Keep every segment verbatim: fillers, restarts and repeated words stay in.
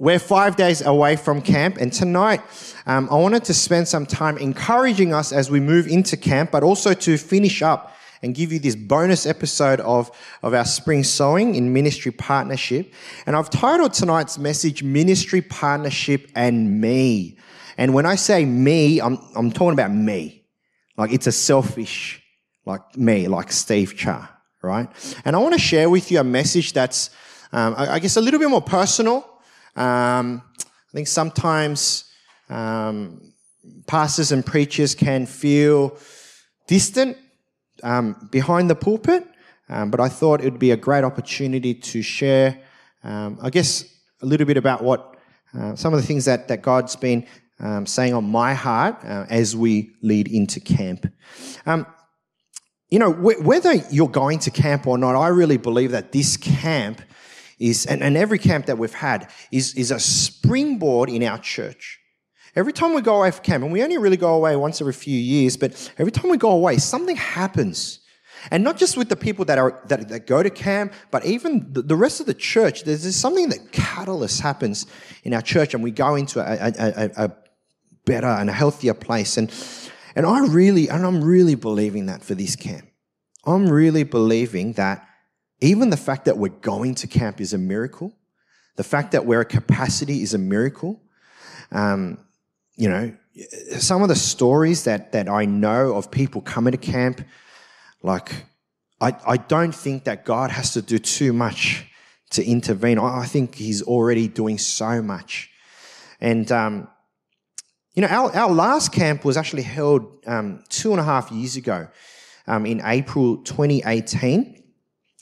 We're five days away from camp, and tonight um, I wanted to spend some time encouraging us as we move into camp, but also to finish up and give you this bonus episode of, of our Spring Sowing in Ministry Partnership. And I've titled tonight's message, Ministry Partnership and Me. And when I say me, I'm, I'm talking about me. Like it's a selfish, like me, like Steve Cha, right? And I want to share with you a message that's, um, I, I guess, a little bit more personal. Um, I think sometimes um, pastors and preachers can feel distant um, behind the pulpit, um, but I thought it would be a great opportunity to share, um, I guess, a little bit about what uh, some of the things that, that God's been um, saying on my heart uh, as we lead into camp. Um, you know, wh- whether you're going to camp or not, I really believe that this camp is, and, and every camp that we've had is, is a springboard in our church. Every time we go away for camp, and we only really go away once every few years, but every time we go away, something happens. And not just with the people that are that, that go to camp, but even the, the rest of the church. There's, there's something that catalyst happens in our church, and we go into a, a, a, a better and a healthier place. And and I really, and I'm really believing that for this camp. I'm really believing that even the fact that we're going to camp is a miracle. The fact that we're at capacity is a miracle. Um, you know, some of the stories that that I know of people coming to camp, like I, I don't think that God has to do too much to intervene. I, I think He's already doing so much. And, um, you know, our, our last camp was actually held um, two and a half years ago um, in April twenty eighteen.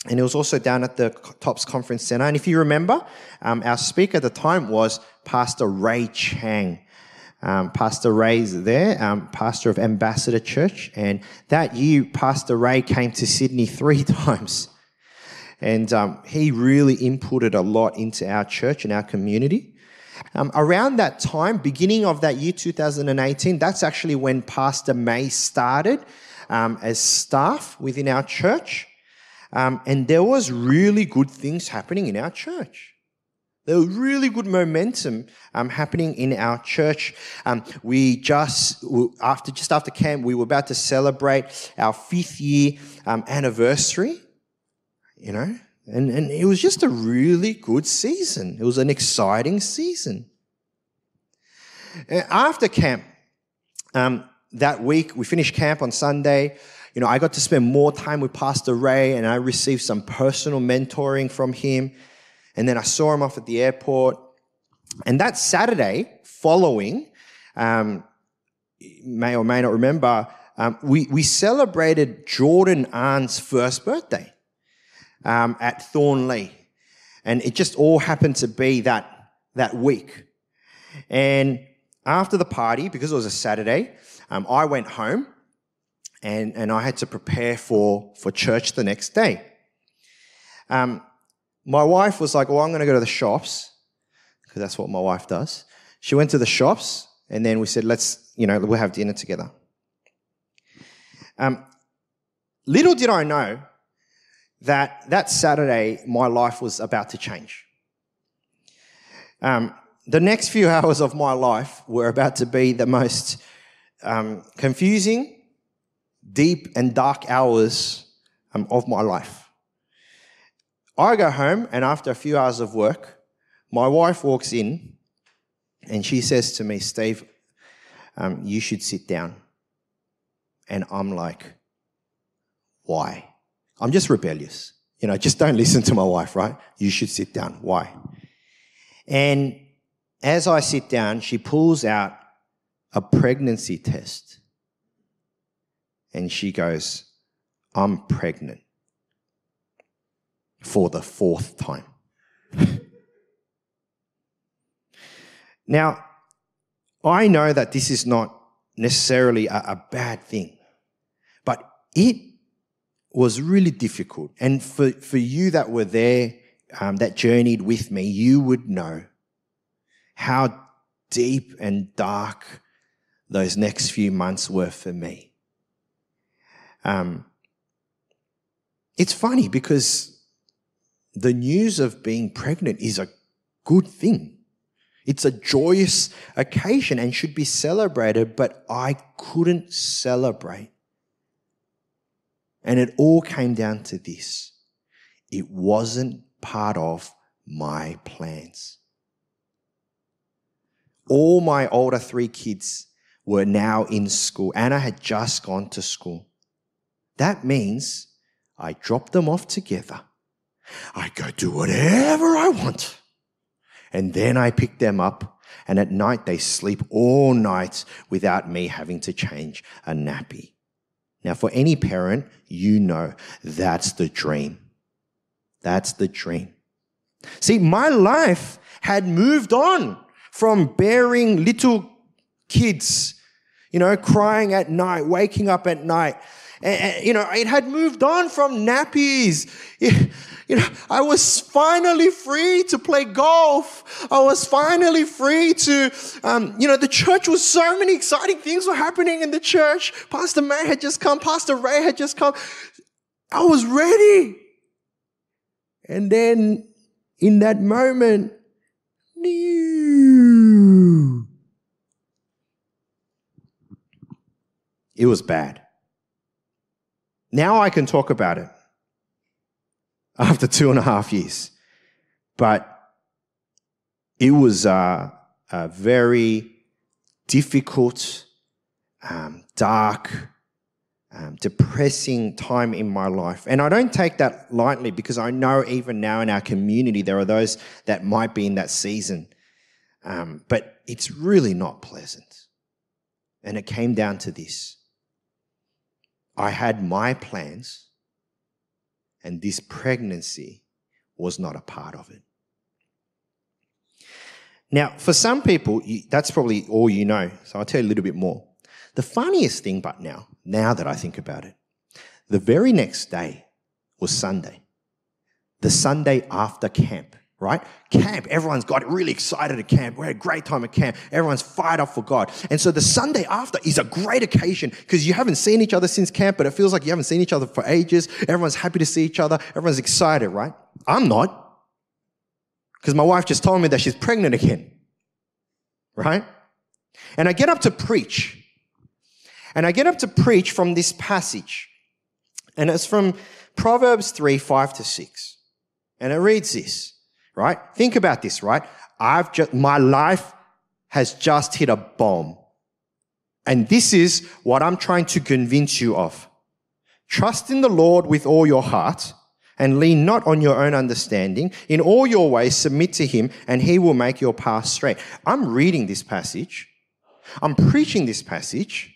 And it was also down at the TOPS Conference Centre. And if you remember, um, our speaker at the time was Pastor Ray Chang. Um, Pastor Ray's there, um, pastor of Ambassador Church. And that year, Pastor Ray came to Sydney three times. And um, he really inputted a lot into our church and our community. Um, around that time, beginning of that year, two thousand eighteen, that's actually when Pastor May started um, as staff within our church. Um, and there was really good things happening in our church. There was really good momentum um, happening in our church. Um, we just after just after camp, we were about to celebrate our fifth year um, anniversary. You know, and and it was just a really good season. It was an exciting season. After camp, um, that week we finished camp on Sunday. You know, I got to spend more time with Pastor Ray, and I received some personal mentoring from him. And then I saw him off at the airport. And that Saturday following, um, you may or may not remember, um, we, we celebrated Jordan Arne's first birthday um, at Thornley. And it just all happened to be that, that week. And after the party, because it was a Saturday, um, I went home. And, and I had to prepare for, for church the next day. Um, my wife was like, well, I'm going to go to the shops, because that's what my wife does. She went to the shops, and then we said, let's, you know, we'll have dinner together. Um, little did I know that that Saturday my life was about to change. Um, the next few hours of my life were about to be the most um, confusing, deep and dark hours um, of my life. I go home, and after a few hours of work, my wife walks in and she says to me, Steve, um, you should sit down. And I'm like, why? I'm just rebellious. You know, just don't listen to my wife, right? You should sit down. Why? And as I sit down, she pulls out a pregnancy test. And she goes, I'm pregnant for the fourth time. Now, I know that this is not necessarily a, a bad thing, but it was really difficult. And for, for you that were there, um, that journeyed with me, you would know how deep and dark those next few months were for me. Um, it's funny because the news of being pregnant is a good thing. It's a joyous occasion and should be celebrated, but I couldn't celebrate. And it all came down to this. It wasn't part of my plans. All my older three kids were now in school. Anna had just gone to school. That means I drop them off together. I go do whatever I want. And then I pick them up, and at night they sleep all night without me having to change a nappy. Now, for any parent, you know that's the dream. That's the dream. See, my life had moved on from bearing little kids, you know, crying at night, waking up at night. And, and, you know, it had moved on from nappies. It, you know, I was finally free to play golf. I was finally free to, um, you know, the church was so many exciting things were happening in the church. Pastor May had just come. Pastor Ray had just come. I was ready. And then in that moment, new. It was bad. Now I can talk about it after two and a half years. But it was a, a very difficult, um, dark, um, depressing time in my life. And I don't take that lightly, because I know even now in our community there are those that might be in that season. Um, but it's really not pleasant. And it came down to this. I had my plans, and this pregnancy was not a part of it. Now, for some people, that's probably all you know, so I'll tell you a little bit more. The funniest thing, but now, now that I think about it, the very next day was Sunday, the Sunday after camp, right? Camp, everyone's got really excited at camp. We had a great time at camp. Everyone's fired up for God. And so the Sunday after is a great occasion, because you haven't seen each other since camp, but it feels like you haven't seen each other for ages. Everyone's happy to see each other. Everyone's excited, right? I'm not, because my wife just told me that she's pregnant again, right? And I get up to preach. And I get up to preach from this passage. And it's from Proverbs three, five to six. And it reads this. Right? Think about this, right? I've just, my life has just hit a bomb. And this is what I'm trying to convince you of. Trust in the Lord with all your heart and lean not on your own understanding. In all your ways, submit to him, and he will make your path straight. I'm reading this passage. I'm preaching this passage.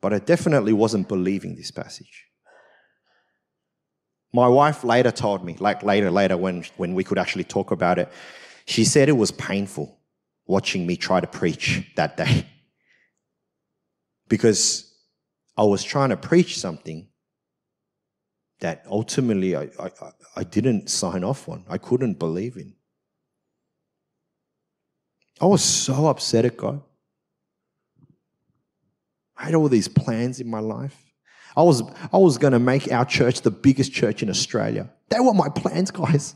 But I definitely wasn't believing this passage. My wife later told me, like later, later when, when we could actually talk about it, she said it was painful watching me try to preach that day, because I was trying to preach something that ultimately I, I, I didn't sign off on. I couldn't believe in. I was so upset at God. I had all these plans in my life. I was I was going to make our church the biggest church in Australia. They were my plans, guys.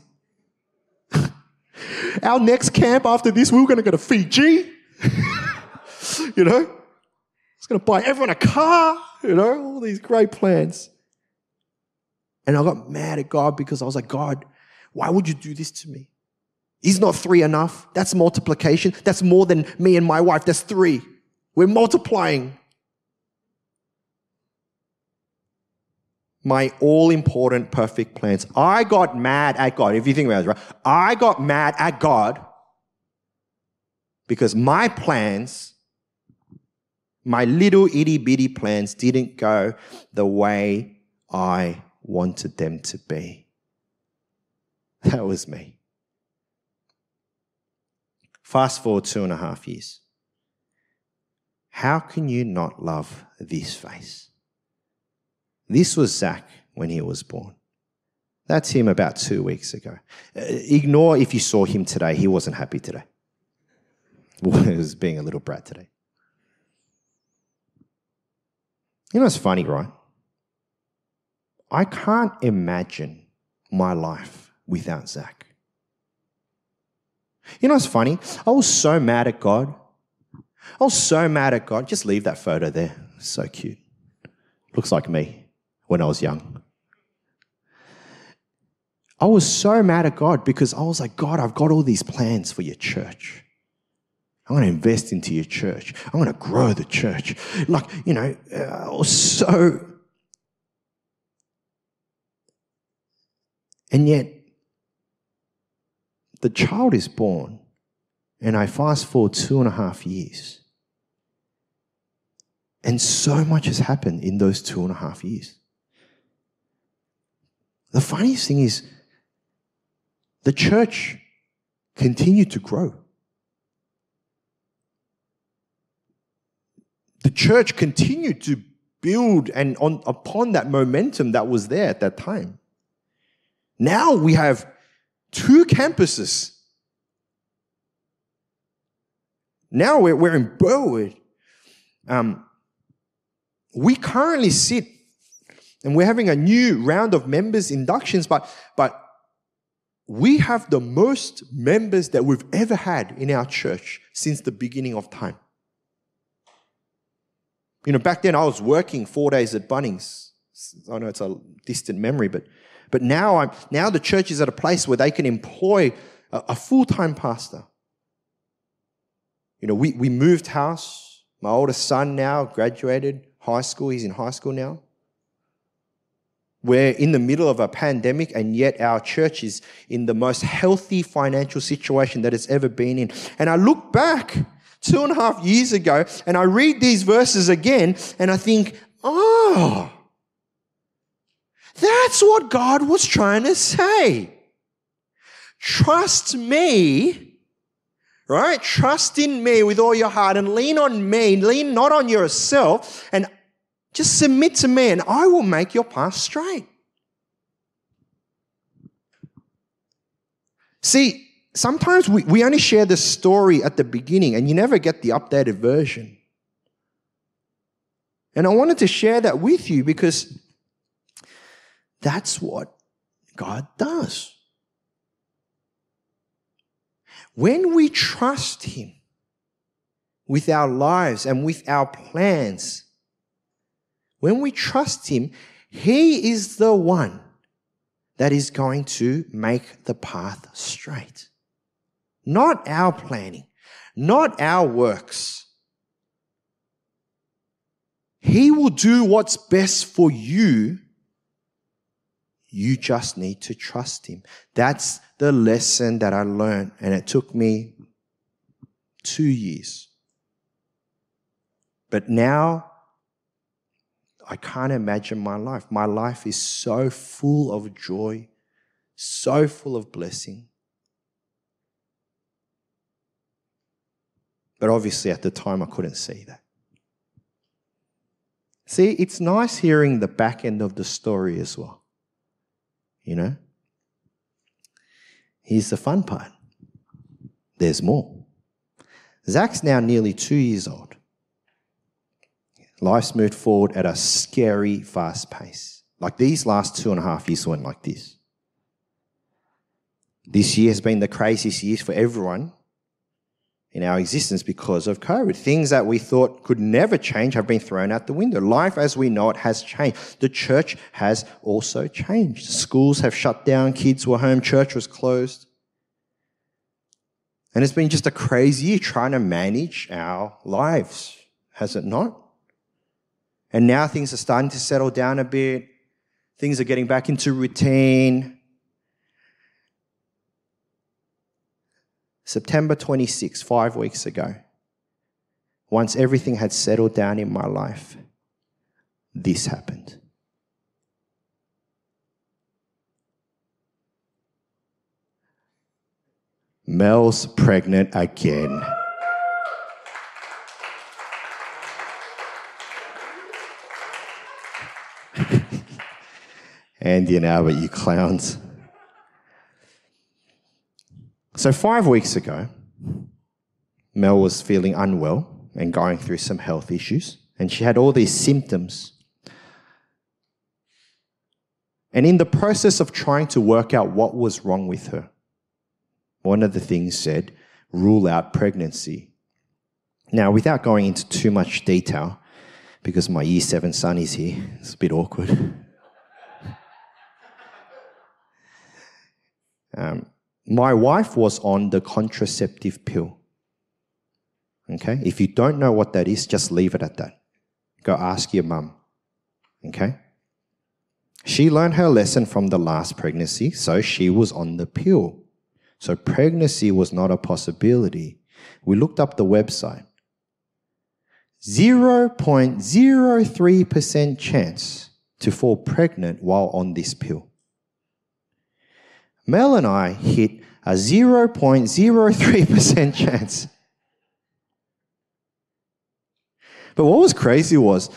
Our next camp after this, we were going to go to Fiji. You know? I was going to buy everyone a car. You know? All these great plans. And I got mad at God, because I was like, God, why would you do this to me? Is not three enough? That's multiplication. That's more than me and my wife. That's three. We're multiplying. My all-important perfect plans. I got mad at God. If you think about it, right? I got mad at God because my plans, my little itty-bitty plans, didn't go the way I wanted them to be. That was me. Fast forward two and a half years. How can you not love this face? This was Zach when he was born. That's him about two weeks ago. Uh, ignore if you saw him today. He wasn't happy today. He was being a little brat today. You know, it's funny, right? I can't imagine my life without Zach. You know what's funny? I was so mad at God. I was so mad at God. Just leave that photo there. So cute. Looks like me when I was young. I was so mad at God because I was like, God, I've got all these plans for your church. I'm going to invest into your church. I'm going to grow the church. Like, you know, I was so... And yet, the child is born, and I fast forward two and a half years. And so much has happened in those two and a half years. The funniest thing is, the church continued to grow. The church continued to build and on upon that momentum that was there at that time. Now we have two campuses. Now we're, we're in Burwood. Um, we currently sit, and we're having a new round of members inductions, but, but we have the most members that we've ever had in our church since the beginning of time. You know, back then I was working four days at Bunnings. I know it's a distant memory, but but now I'm now the church is at a place where they can employ a, a full-time pastor. You know, we, we moved house. My oldest son now graduated high school. He's in high school now. We're in the middle of a pandemic, and yet our church is in the most healthy financial situation that it's ever been in. And I look back two and a half years ago, and I read these verses again, and I think, oh, that's what God was trying to say. Trust me, right? Trust in me with all your heart and lean on me, lean not on yourself, and just submit to me, and I will make your path straight. See, sometimes we, we only share the story at the beginning, and you never get the updated version. And I wanted to share that with you because that's what God does. When we trust Him with our lives and with our plans, when we trust Him, He is the one that is going to make the path straight. Not our planning, not our works. He will do what's best for you. You just need to trust Him. That's the lesson that I learned, and it took me two years. But now I can't imagine my life. My life is so full of joy, so full of blessing. But obviously at the time I couldn't see that. See, it's nice hearing the back end of the story as well. You know? Here's the fun part. There's more. Zach's now nearly two years old. Life's moved forward at a scary, fast pace. Like these last two and a half years went like this. This year has been the craziest year for everyone in our existence because of COVID. Things that we thought could never change have been thrown out the window. Life as we know it has changed. The church has also changed. Schools have shut down, kids were home, church was closed. And it's been just a crazy year trying to manage our lives, has it not? And now things are starting to settle down a bit. Things are getting back into routine. September twenty-sixth, five weeks ago, once everything had settled down in my life, this happened. Mel's pregnant again. Andy and Albert, you clowns. So five weeks ago, Mel was feeling unwell and going through some health issues, and she had all these symptoms. And in the process of trying to work out what was wrong with her, One of the things said, rule out pregnancy. Now, without going into too much detail, because my year seven son is here, it's a bit awkward. um, my wife was on the contraceptive pill. Okay? If you don't know what that is, just leave it at that. Go ask your mum. Okay? She learned her lesson from the last pregnancy, so she was on the pill. So pregnancy was not a possibility. We looked up the website. zero point zero three percent chance to fall pregnant while on this pill. Mel and I hit a zero point zero three percent chance. But what was crazy was,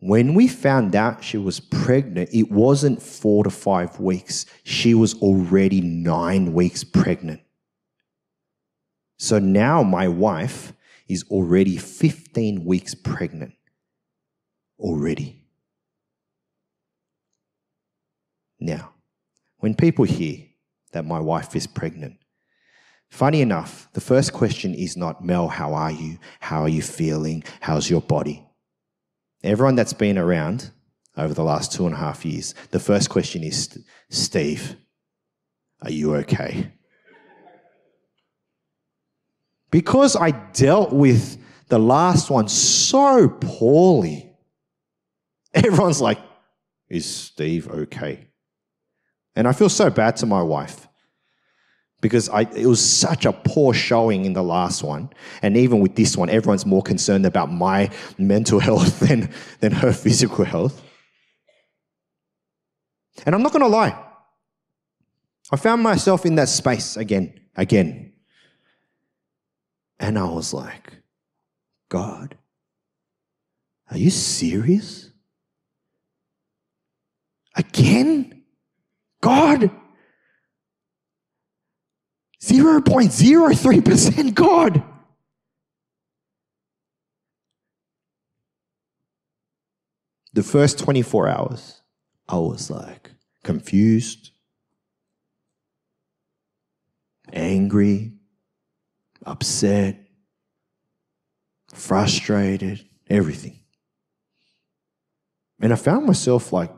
when we found out she was pregnant, it wasn't four to five weeks. She was already nine weeks pregnant. So now my wife is already fifteen weeks pregnant. Already. Now, when people hear that my wife is pregnant, funny enough, the first question is not, Mel, how are you? How are you feeling? How's your body? Everyone that's been around over the last two and a half years, the first question is, Steve, are you okay? Because I dealt with the last one so poorly, everyone's like, is Steve okay? And I feel so bad to my wife because I, it was such a poor showing in the last one. And even with this one, everyone's more concerned about my mental health than, than her physical health. And I'm not going to lie. I found myself in that space again, again. And I was like, God, are you serious? Again? God? zero point zero three percent God. The first twenty-four hours, I was like confused, angry, upset, frustrated, everything. And I found myself like,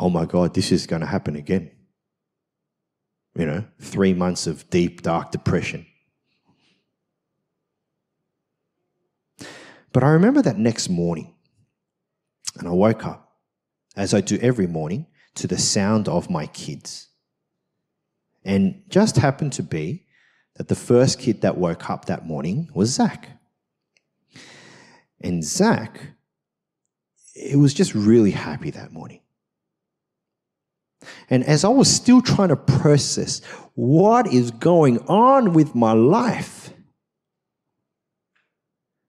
oh my God, this is going to happen again. You know, three months of deep, dark depression. But I remember that next morning, and I woke up, as I do every morning, to the sound of my kids. And just happened to be that the first kid that woke up that morning was Zach. And Zach, he was just really happy that morning. And as I was still trying to process what is going on with my life,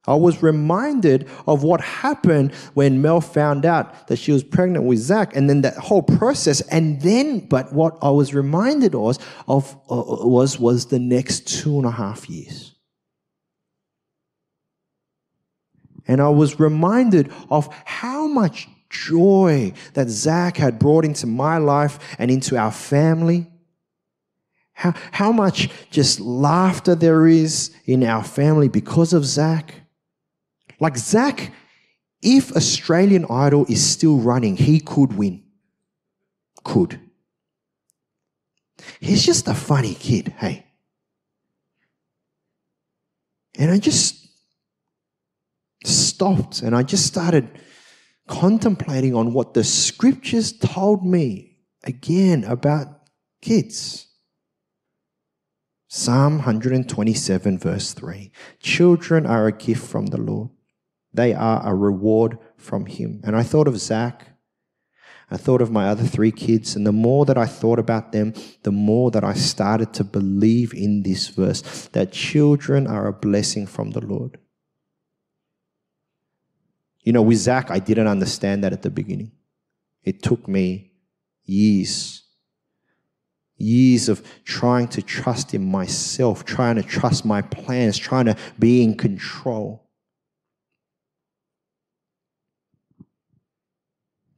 I was reminded of what happened when Mel found out that she was pregnant with Zach, and then that whole process. And then, but what I was reminded was of uh, was was the next two and a half years. And I was reminded of how much joy that Zach had brought into my life and into our family. How, how much just laughter there is in our family because of Zach. Like Zach, if Australian Idol is still running, he could win. Could. He's just a funny kid, hey. And I just stopped and I just started contemplating on what the scriptures told me again about kids. Psalm one twenty-seven verse three. Children are a gift from the Lord. They are a reward from Him. And I thought of Zach. I thought of my other three kids. And the more that I thought about them, the more that I started to believe in this verse, that children are a blessing from the Lord. You know, with Zach, I didn't understand that at the beginning. It took me years, years of trying to trust in myself, trying to trust my plans, trying to be in control.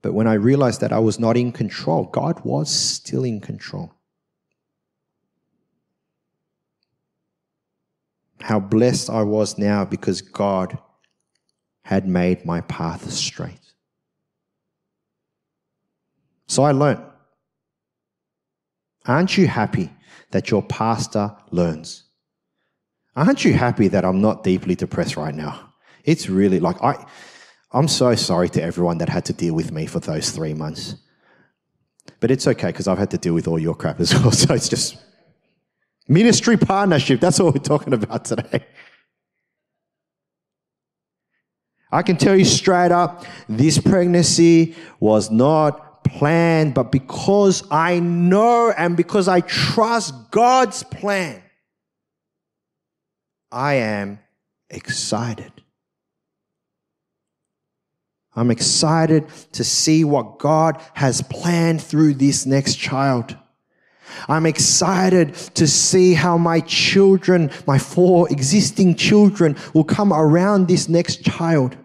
But when I realized that I was not in control, God was still in control. how blessed I was now because God had made my path straight. So I learned. Aren't you happy that your pastor learns? Aren't you happy that I'm not deeply depressed right now? It's really like, I, I'm so sorry to everyone that had to deal with me for those three months. But it's okay because I've had to deal with all your crap as well. So it's just ministry partnership. That's what we're talking about today. I can tell you straight up, this pregnancy was not plan, but because I know and because I trust God's plan, I am excited. I'm excited to see what God has planned through this next child. I'm excited to see how my children, my four existing children, will come around this next child.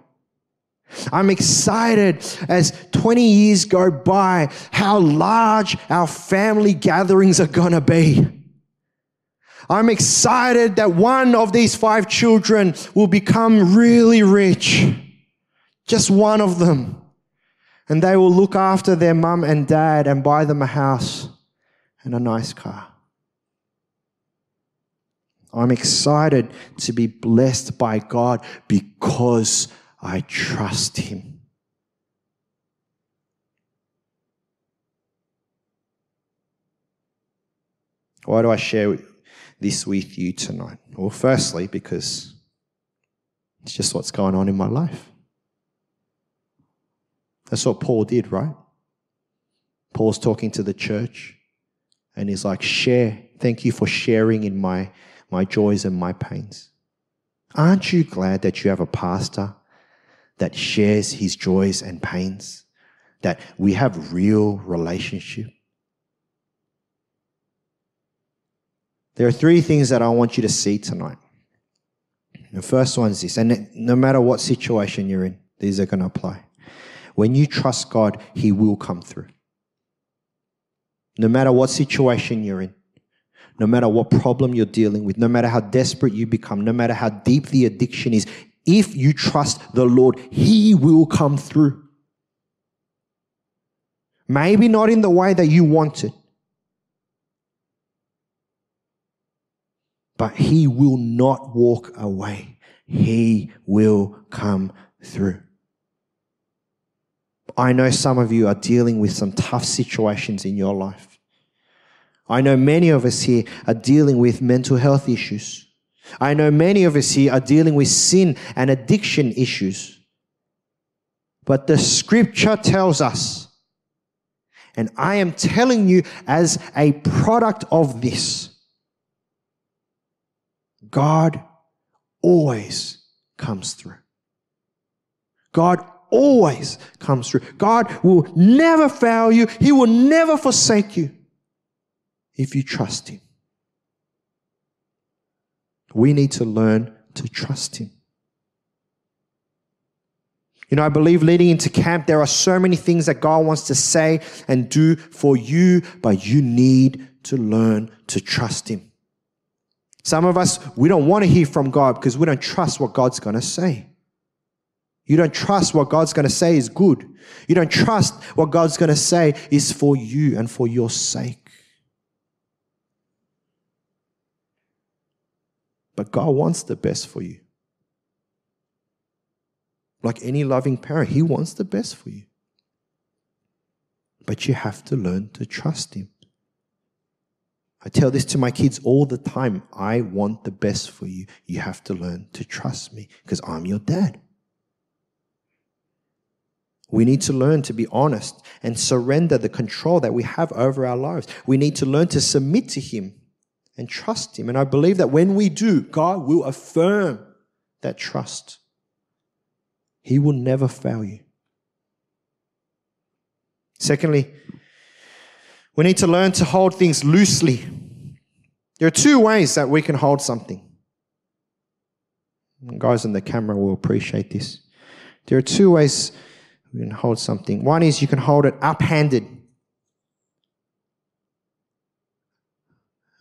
I'm excited as twenty years go by how large our family gatherings are going to be. I'm excited that one of these five children will become really rich, just one of them, and they will look after their mum and dad and buy them a house and a nice car. I'm excited to be blessed by God because I trust Him. Why do I share this with you tonight? Well, firstly, because it's just what's going on in my life. That's what Paul did, right? Paul's talking to the church and he's like, share, thank you for sharing in my, my joys and my pains. Aren't you glad that you have a pastor that shares his joys and pains, that we have real relationship? There are three things that I want you to see tonight. The first one is this, and no matter what situation you're in, these are going to apply. When you trust God, He will come through. No matter what situation you're in, no matter what problem you're dealing with, no matter how desperate you become, no matter how deep the addiction is, if you trust the Lord, He will come through. Maybe not in the way that you want it, but He will not walk away. He will come through. I know some of you are dealing with some tough situations in your life. I know many of us here are dealing with mental health issues. I know many of us here are dealing with sin and addiction issues. But the scripture tells us, and I am telling you as a product of this, God always comes through. God always comes through. God will never fail you. He will never forsake you if you trust Him. We need to learn to trust Him. You know, I believe leading into camp, there are so many things that God wants to say and do for you, but you need to learn to trust Him. Some of us, we don't want to hear from God because we don't trust what God's going to say. You don't trust what God's going to say is good. You don't trust what God's going to say is for you and for your sake. But God wants the best for you. Like any loving parent, He wants the best for you. But you have to learn to trust Him. I tell this to my kids all the time. I want the best for you. You have to learn to trust me because I'm your dad. We need to learn to be honest and surrender the control that we have over our lives. We need to learn to submit to Him and trust Him. And I believe that when we do, God will affirm that trust. He will never fail you. Secondly, we need to learn to hold things loosely. There are two ways that we can hold something. And guys on the camera will appreciate this. There are two ways we can hold something. One is you can hold it uphanded.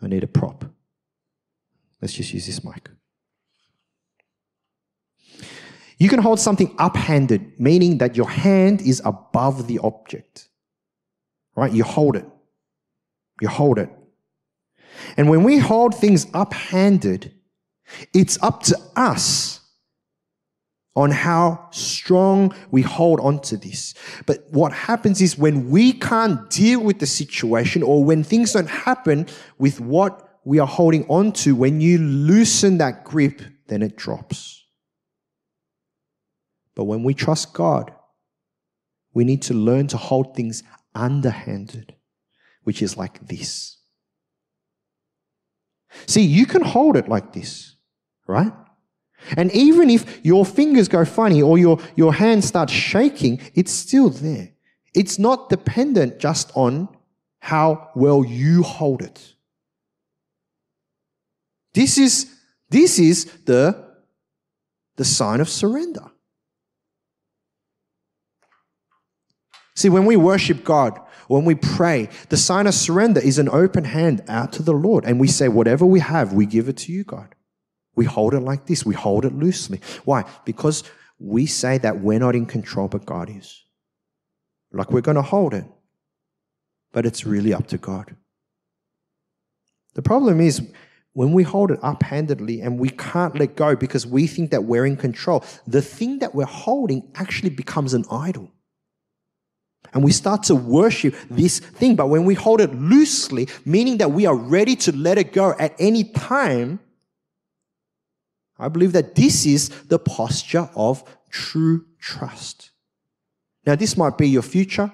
I need a prop. Let's just use this mic. You can hold something up-handed, meaning that your hand is above the object, right? You hold it. You hold it. And when we hold things up-handed, it's up to us on how strong we hold on to this. But what happens is when we can't deal with the situation or when things don't happen with what we are holding on to, when you loosen that grip, then it drops. But when we trust God, we need to learn to hold things underhanded, which is like this. See, you can hold it like this, right? And even if your fingers go funny or your, your hand starts shaking, it's still there. It's not dependent just on how well you hold it. This is, this is the, the sign of surrender. See, when we worship God, when we pray, the sign of surrender is an open hand out to the Lord. And we say, whatever we have, we give it to you, God. We hold it like this. We hold it loosely. Why? Because we say that we're not in control, but God is. Like we're going to hold it, but it's really up to God. The problem is when we hold it uphandedly and we can't let go because we think that we're in control, the thing that we're holding actually becomes an idol. And we start to worship this thing. But when we hold it loosely, meaning that we are ready to let it go at any time, I believe that this is the posture of true trust. Now, this might be your future.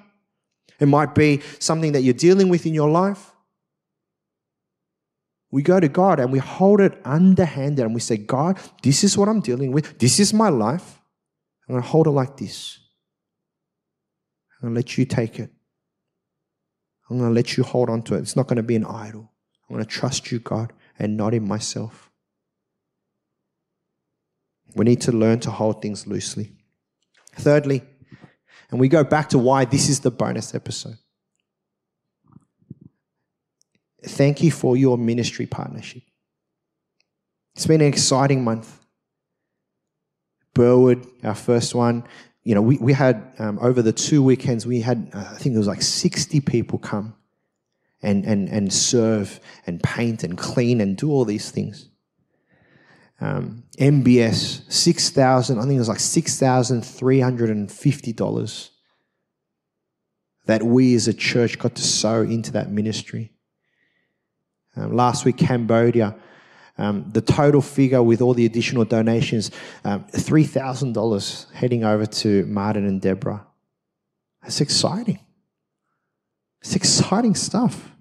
It might be something that you're dealing with in your life. We go to God and we hold it underhanded and we say, God, this is what I'm dealing with. This is my life. I'm going to hold it like this. I'm going to let you take it. I'm going to let you hold on to it. It's not going to be an idol. I'm going to trust you, God, and not in myself. We need to learn to hold things loosely. Thirdly, and we go back to why this is the bonus episode. Thank you for your ministry partnership. It's been an exciting month. Burwood, our first one, you know, we, we had, um, over the two weekends, we had, uh, I think it was like sixty people come and, and, and serve and paint and clean and do all these things. Um, M B S, six thousand, I think it was like six thousand three hundred fifty dollars that we as a church got to sow into that ministry. Um, last week, Cambodia, um, the total figure with all the additional donations, um, three thousand dollars heading over to Martin and Deborah. That's exciting. It's exciting stuff.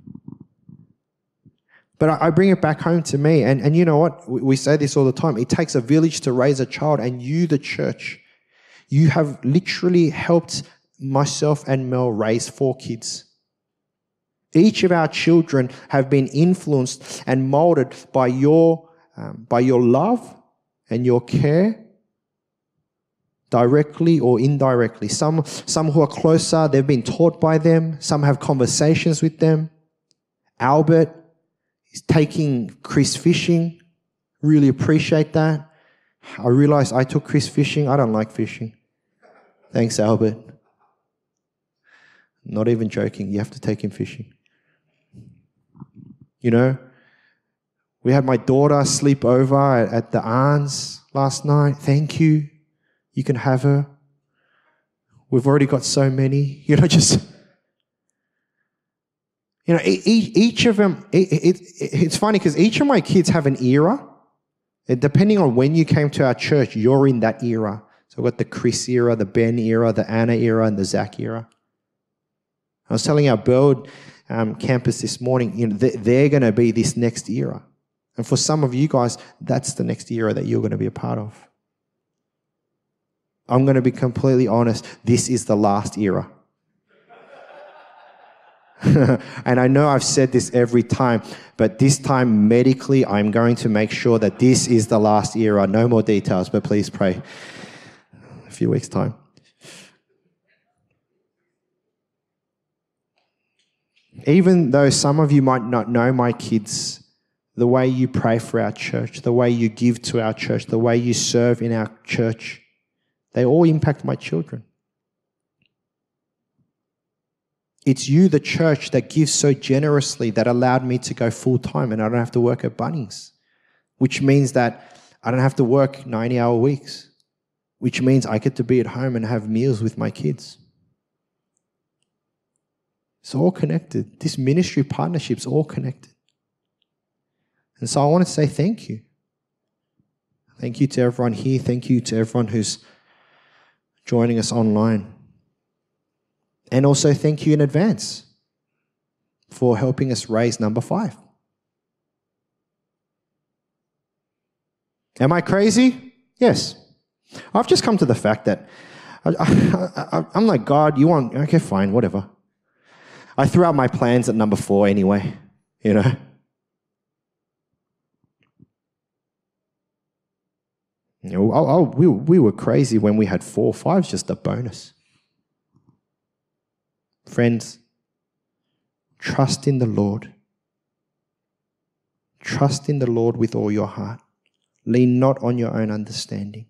But I bring it back home to me. And, and you know what? We say this all the time. It takes a village to raise a child. And you, the church, you have literally helped myself and Mel raise four kids. Each of our children have been influenced and molded by your, um, by your love and your care, directly or indirectly. Some, some who are closer, they've been taught by them. Some have conversations with them. Albert, he's taking Chris fishing. Really appreciate that. I realized I took Chris fishing. I don't like fishing. Thanks, Albert. Not even joking. You have to take him fishing. You know, we had my daughter sleep over at the Arne's last night. Thank you. You can have her. We've already got so many. You know, just... You know, each of them, it, it, it, it's funny because each of my kids have an era. And depending on when you came to our church, you're in that era. So I've got the Chris era, the Ben era, the Anna era, and the Zach era. I was telling our Burwood um, campus this morning, you know, they, they're going to be this next era. And for some of you guys, that's the next era that you're going to be a part of. I'm going to be completely honest, this is the last era. And I know I've said this every time, but this time medically I'm going to make sure that this is the last era. No more details, but please pray a few weeks' time. Even though some of you might not know my kids, the way you pray for our church, the way you give to our church, the way you serve in our church, They all impact my children. It's you, the church, that gives so generously that allowed me to go full-time and I don't have to work at Bunnings, which means that I don't have to work ninety-hour weeks, which means I get to be at home and have meals with my kids. It's all connected. This ministry partnership's all connected. And so I want to say thank you. Thank you to everyone here. Thank you to everyone who's joining us online. And also thank you in advance for helping us raise number five. Am I crazy? Yes. I've just come to the fact that I, I, I, I'm like, God, you want, okay, fine, whatever. I threw out my plans at number four anyway, you know. You know, I, I, we, we were crazy when we had four. Five's just a bonus. Friends, trust in the Lord. Trust in the Lord with all your heart. Lean not on your own understanding.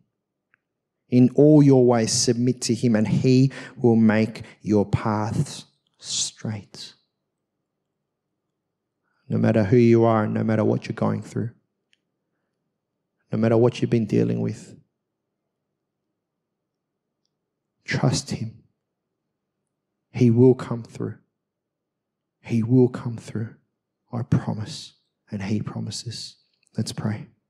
In all your ways, submit to him, and he will make your paths straight. No matter who you are, no matter what you're going through, no matter what you've been dealing with, trust him. He will come through. He will come through. I promise, and he promises. Let's pray.